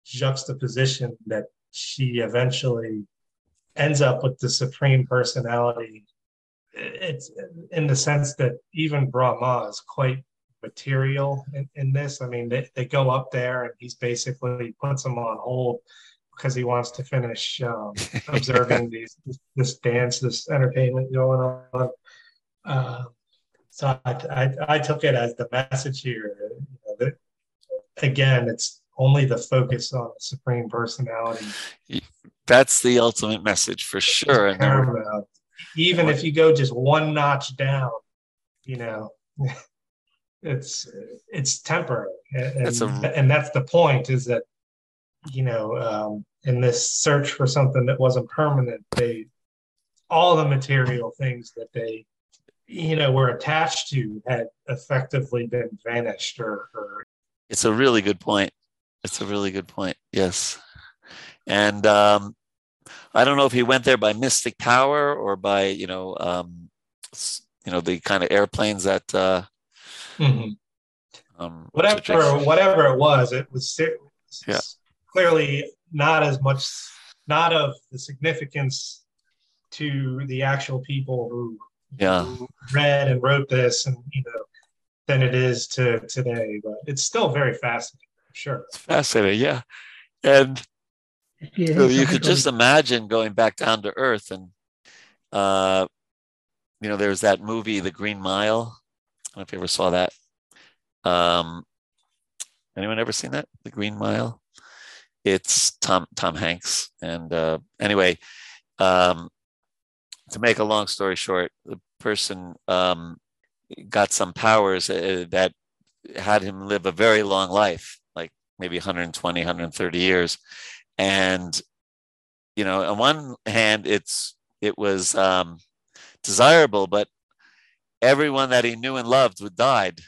juxtaposition that she eventually ends up with the Supreme Personality. It's in the sense that even Brahma is quite material in this. I mean, they go up there and he's basically puts him on hold because he wants to finish observing this dance, this entertainment going on. So I took it as the message here. You know, that, again, it's only the focus on the Supreme Personality. That's the ultimate message for sure. Paramount. Even if you go just one notch down, you know, it's temporary. And that's the point, is that, you know, in this search for something that wasn't permanent, all the material things that they, you know, were attached to had effectively been vanished or. It's a really good point. It's a really good point. Yes. And, I don't know if he went there by mystic power or by, you know, the kind of airplanes that. Whatever it was clearly not as much, not of the significance to the actual people who read and wrote this, and you know, than it is to today. But it's still very fascinating, for sure. It's fascinating, yeah, and. Yeah, so you could just imagine going back down to earth, and you know, there's that movie, The Green Mile. I don't know if you ever saw that. Anyone ever seen that? The Green Mile. It's Tom Hanks. And anyway, to make a long story short, the person got some powers that had him live a very long life, like maybe 120, 130 years. And, you know, on one hand, it was desirable, but everyone that he knew and loved died,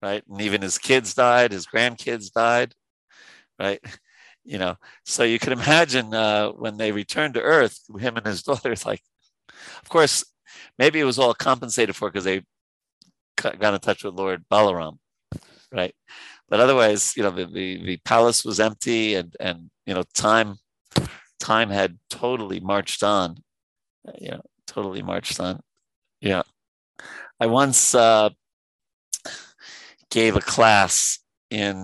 right? And even his kids died, his grandkids died, right? You know, so you can imagine when they returned to Earth, him and his daughter, it's like, of course, maybe it was all compensated for because they got in touch with Lord Balaram, right? But otherwise, you know, the palace was empty, and you know, time had totally marched on. You know, totally marched on. Yeah, I once gave a class in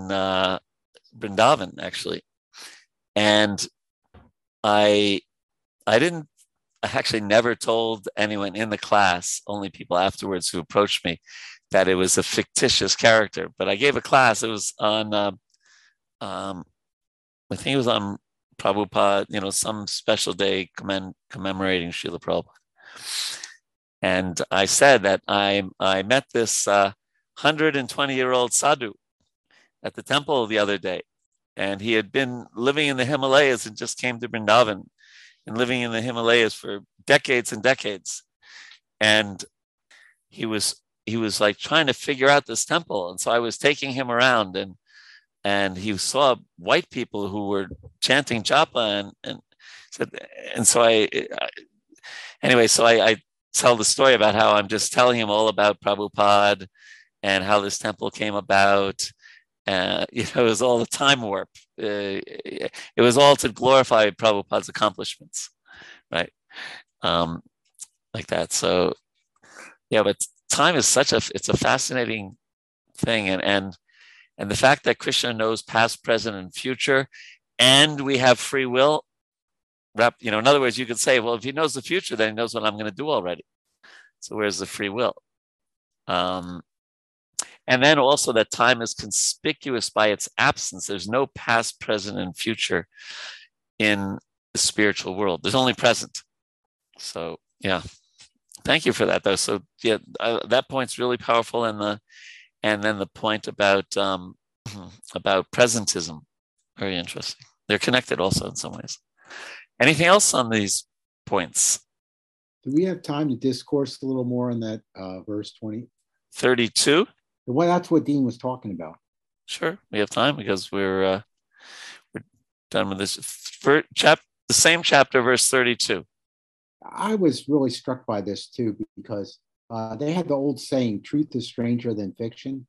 Vrindavan, actually, and I actually never told anyone in the class. Only people afterwards who approached me. That it was a fictitious character, but I gave a class. It was on, I think it was on Prabhupada, you know, some special day commemorating Srila Prabhupada. And I said that I met this 120-year-old sadhu at the temple the other day, and he had been living in the Himalayas and just came to Vrindavan, and living in the Himalayas for decades and decades, and he was like trying to figure out this temple. And so I was taking him around, and he saw white people who were chanting japa, and so I tell the story about how I'm just telling him all about Prabhupada and how this temple came about. It was all the time warp. It was all to glorify Prabhupada's accomplishments, right? Like that. So, yeah, but time is it's a fascinating thing. And the fact that Krishna knows past, present, and future, and we have free will, in other words, you could say, well, if he knows the future, then he knows what I'm going to do already. So where's the free will? And then also that time is conspicuous by its absence. There's no past, present, and future in the spiritual world. There's only present. So, yeah. Thank you for that, though. So, yeah, that point's really powerful. And then the point about presentism, very interesting. They're connected also in some ways. Anything else on these points? Do we have time to discourse a little more on that verse 32? Well, that's what Dean was talking about. Sure, we have time because we're done with this the same chapter, verse 32. I was really struck by this too because they had the old saying, "Truth is stranger than fiction."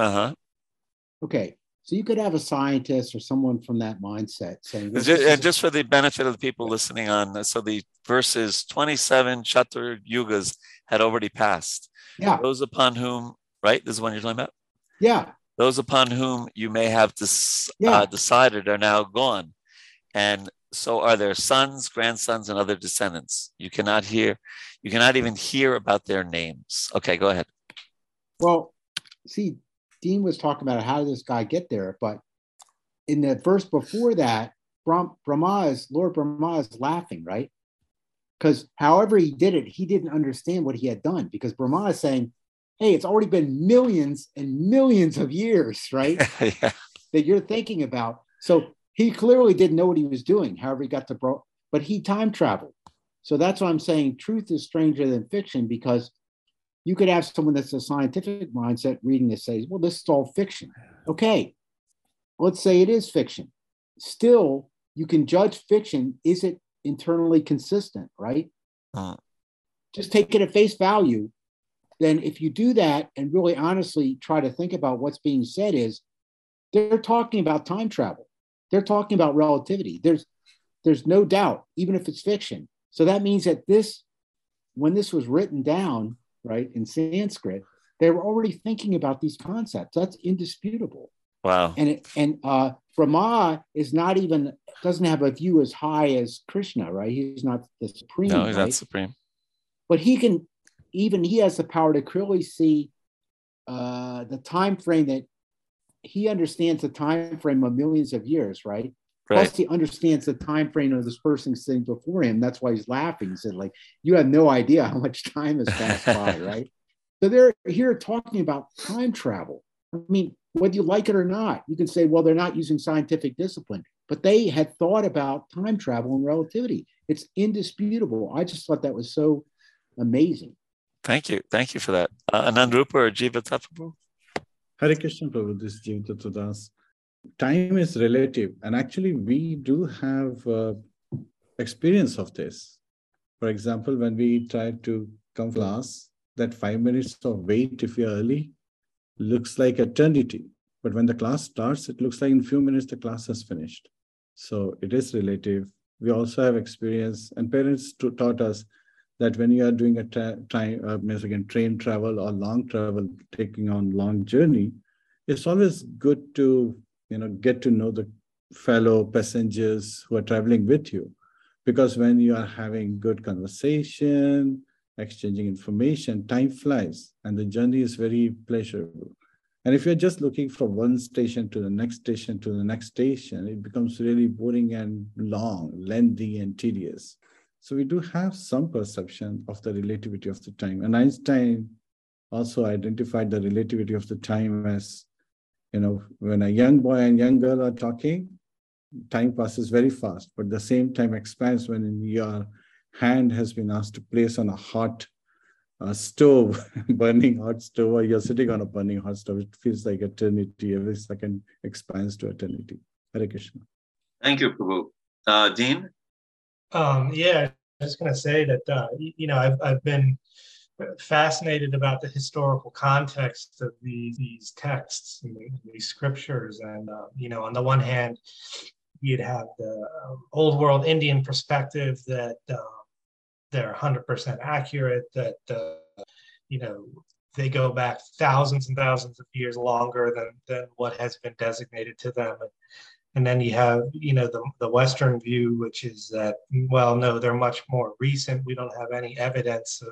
Okay. So you could have a scientist or someone from that mindset saying... Just for the benefit of the people listening on, so the verses 27, Chatur Yugas had already passed. Yeah. Those upon whom, right? This is one you're talking about? Yeah. Those upon whom you may have decided are now gone. And so are their sons, grandsons, and other descendants. You cannot even hear about their names. Okay, go ahead. Well, see... Dean was talking about how did this guy get there, but in the verse before that, Lord Brahma is laughing, right? Because however he did it, he didn't understand what he had done, because Brahma is saying, hey, it's already been millions and millions of years, right? Yeah. That you're thinking about. So he clearly didn't know what he was doing, however he got to but he time traveled. So that's why I'm saying truth is stranger than fiction, because you could have someone that's a scientific mindset reading this says, well, this is all fiction. Okay, let's say it is fiction. Still, you can judge fiction. Is it internally consistent, right? Just take it at face value. Then if you do that and really honestly try to think about what's being said is, they're talking about time travel. They're talking about relativity. There's no doubt, even if it's fiction. So that means that when this was written down, right, in Sanskrit, they were already thinking about these concepts. That's indisputable. Wow. And Brahma is not even, doesn't have a view as high as Krishna, right? He's not the supreme. No, he's not supreme. But he has the power to clearly see the time frame that he understands the time frame of millions of years, right? Plus, he understands the time frame of this person sitting before him. That's why he's laughing. He said, like, you have no idea how much time has passed by, right? So they're here talking about time travel. I mean, whether you like it or not, you can say, well, they're not using scientific discipline, but they had thought about time travel and relativity. It's indisputable. I just thought that was so amazing. Thank you. Thank you for that. Anand Rupa or Jiva Tapapu? Hare Krishna Prabhu, this is Jiva Tapadas. Time is relative, and actually we do have experience of this. For example, when we try to come class, that 5 minutes of wait, if you're early, looks like eternity. But when the class starts, it looks like in a few minutes the class has finished. So it is relative. We also have experience, and parents taught us that when you are doing a train travel or long travel, taking on long journey, it's always good to get to know the fellow passengers who are traveling with you. Because when you are having good conversation, exchanging information, time flies and the journey is very pleasurable. And if you're just looking from one station to the next station to the next station, it becomes really boring and long, lengthy and tedious. So we do have some perception of the relativity of the time. And Einstein also identified the relativity of the time as when a young boy and young girl are talking, time passes very fast, but the same time expands when your hand has been asked to place on a hot a stove, burning hot stove, or you're sitting on a burning hot stove. It feels like eternity. Every second expands to eternity. Hare Krishna. Thank you, Prabhu. Dean? Yeah, I was going to say that, you know, I've been fascinated about the historical context of these texts, and these scriptures. And, you know, on the one hand, you'd have the old world Indian perspective that they're 100% accurate, that, you know, they go back thousands and thousands of years longer than what has been designated to them. And then you have, you know, the Western view, which is that, well, no, they're much more recent. We don't have any evidence of,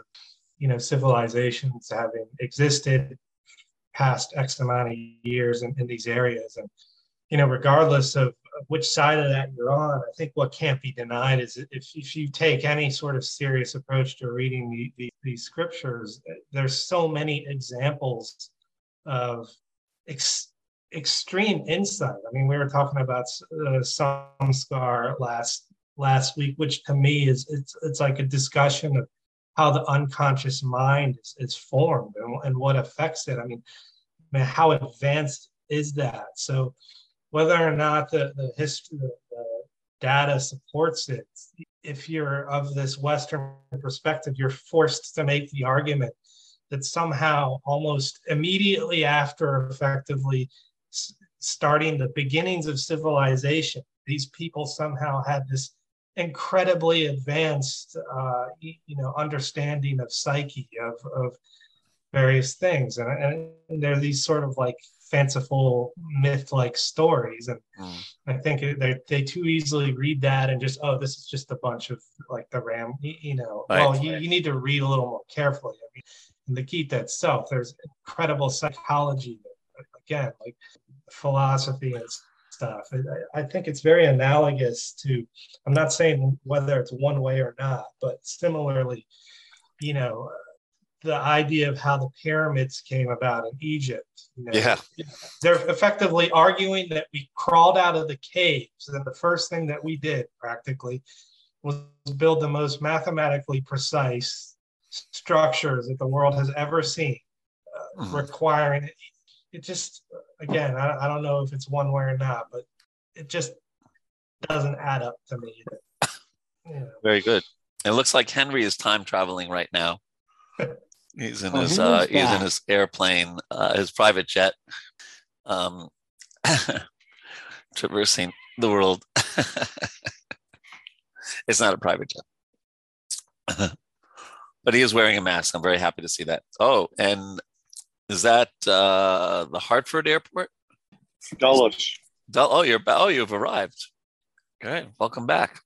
you know, civilizations having existed past X amount of years in these areas. And, you know, regardless of which side of that you're on, I think what can't be denied is if you take any sort of serious approach to reading these scriptures, there's so many examples of extreme insight. I mean, we were talking about Samskar last week, which to me is it's like a discussion of how the unconscious mind is formed and what affects it. I mean, how advanced is that? So whether or not the history, the data supports it, if you're of this Western perspective, you're forced to make the argument that somehow almost immediately after effectively starting the beginnings of civilization, these people somehow had this incredibly advanced, you know, understanding of psyche, of various things. And there are these sort of like fanciful myth-like stories. And I think they too easily read that and just, oh, this is just a bunch of like the ram, you know. Right. Well, you need to read a little more carefully. I mean, in the Gita itself, there's incredible psychology. Again, like philosophy and stuff. I think it's very analogous to, I'm not saying whether it's one way or not, but similarly, you know, the idea of how the pyramids came about in Egypt. You know, yeah. They're effectively arguing that we crawled out of the caves, and the first thing that we did practically was build the most mathematically precise structures that the world has ever seen, requiring it just, again, I don't know if it's one way or not, but it just doesn't add up to me either. Yeah. Very good. It looks like Henry is time traveling right now. He's in he's in his airplane, his private jet, traversing the world. It's not a private jet, but he is wearing a mask. I'm very happy to see that. Oh, and is that the Hartford Airport? Dulles. You've arrived. Great, welcome back.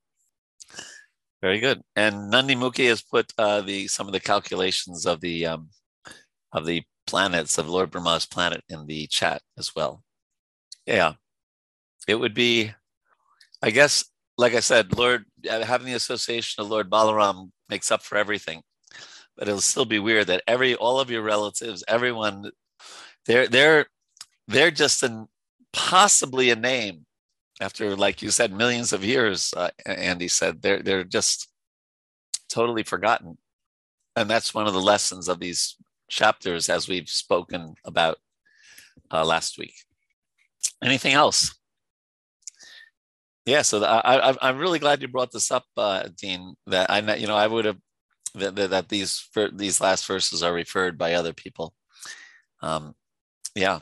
Very good. And Nandi Mukhi has put some of the calculations of the planets of Lord Brahma's planet in the chat as well. Yeah, it would be, I guess, like I said, Lord having the association of Lord Balaram makes up for everything. But it'll still be weird that all of your relatives, everyone, they're just possibly a name. After, like you said, millions of years, Andy said, they're just totally forgotten, and that's one of the lessons of these chapters, as we've spoken about last week. Anything else? Yeah, so I'm really glad you brought this up, Dean. That these last verses are referred by other people. Yeah,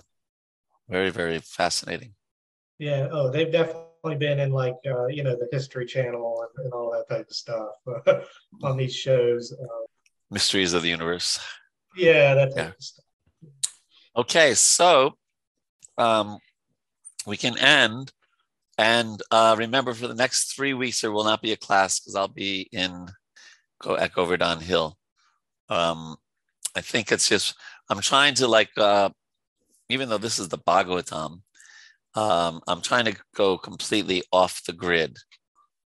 very, very fascinating. Yeah. Oh, they've definitely been in like you know, the History Channel and all that type of stuff on these shows. Mysteries of the Universe. Yeah, that type of stuff. Okay, so we can end, and remember, for the next 3 weeks there will not be a class because I'll be in Govardhan Hill. I think it's just I'm trying to like even though this is the Bhagavatam. I'm trying to go completely off the grid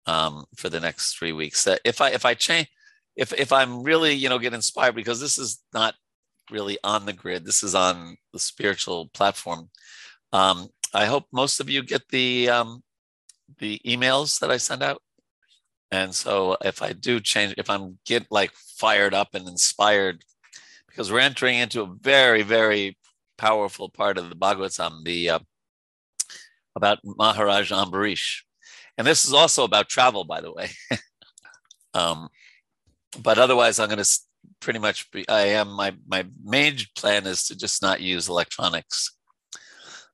for the next 3 weeks. So if I'm really, you know, get inspired, because this is not really on the grid. This is on the spiritual platform. I hope most of you get the emails that I send out. And so if I do change, if I'm get like fired up and inspired, because we're entering into a very, very powerful part of the Bhagavatam, about Maharaj Ambarish. And this is also about travel, by the way. But otherwise, I'm going to pretty much be, my main plan is to just not use electronics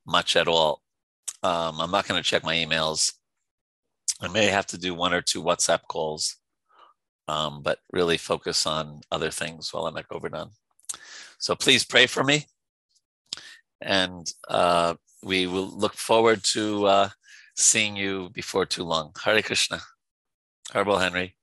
much at all. I'm not going to check my emails. I may have to do one or two WhatsApp calls, but really focus on other things while I'm not overdone. So please pray for me. And we will look forward to seeing you before too long. Hare Krishna. Hare Bol Henry.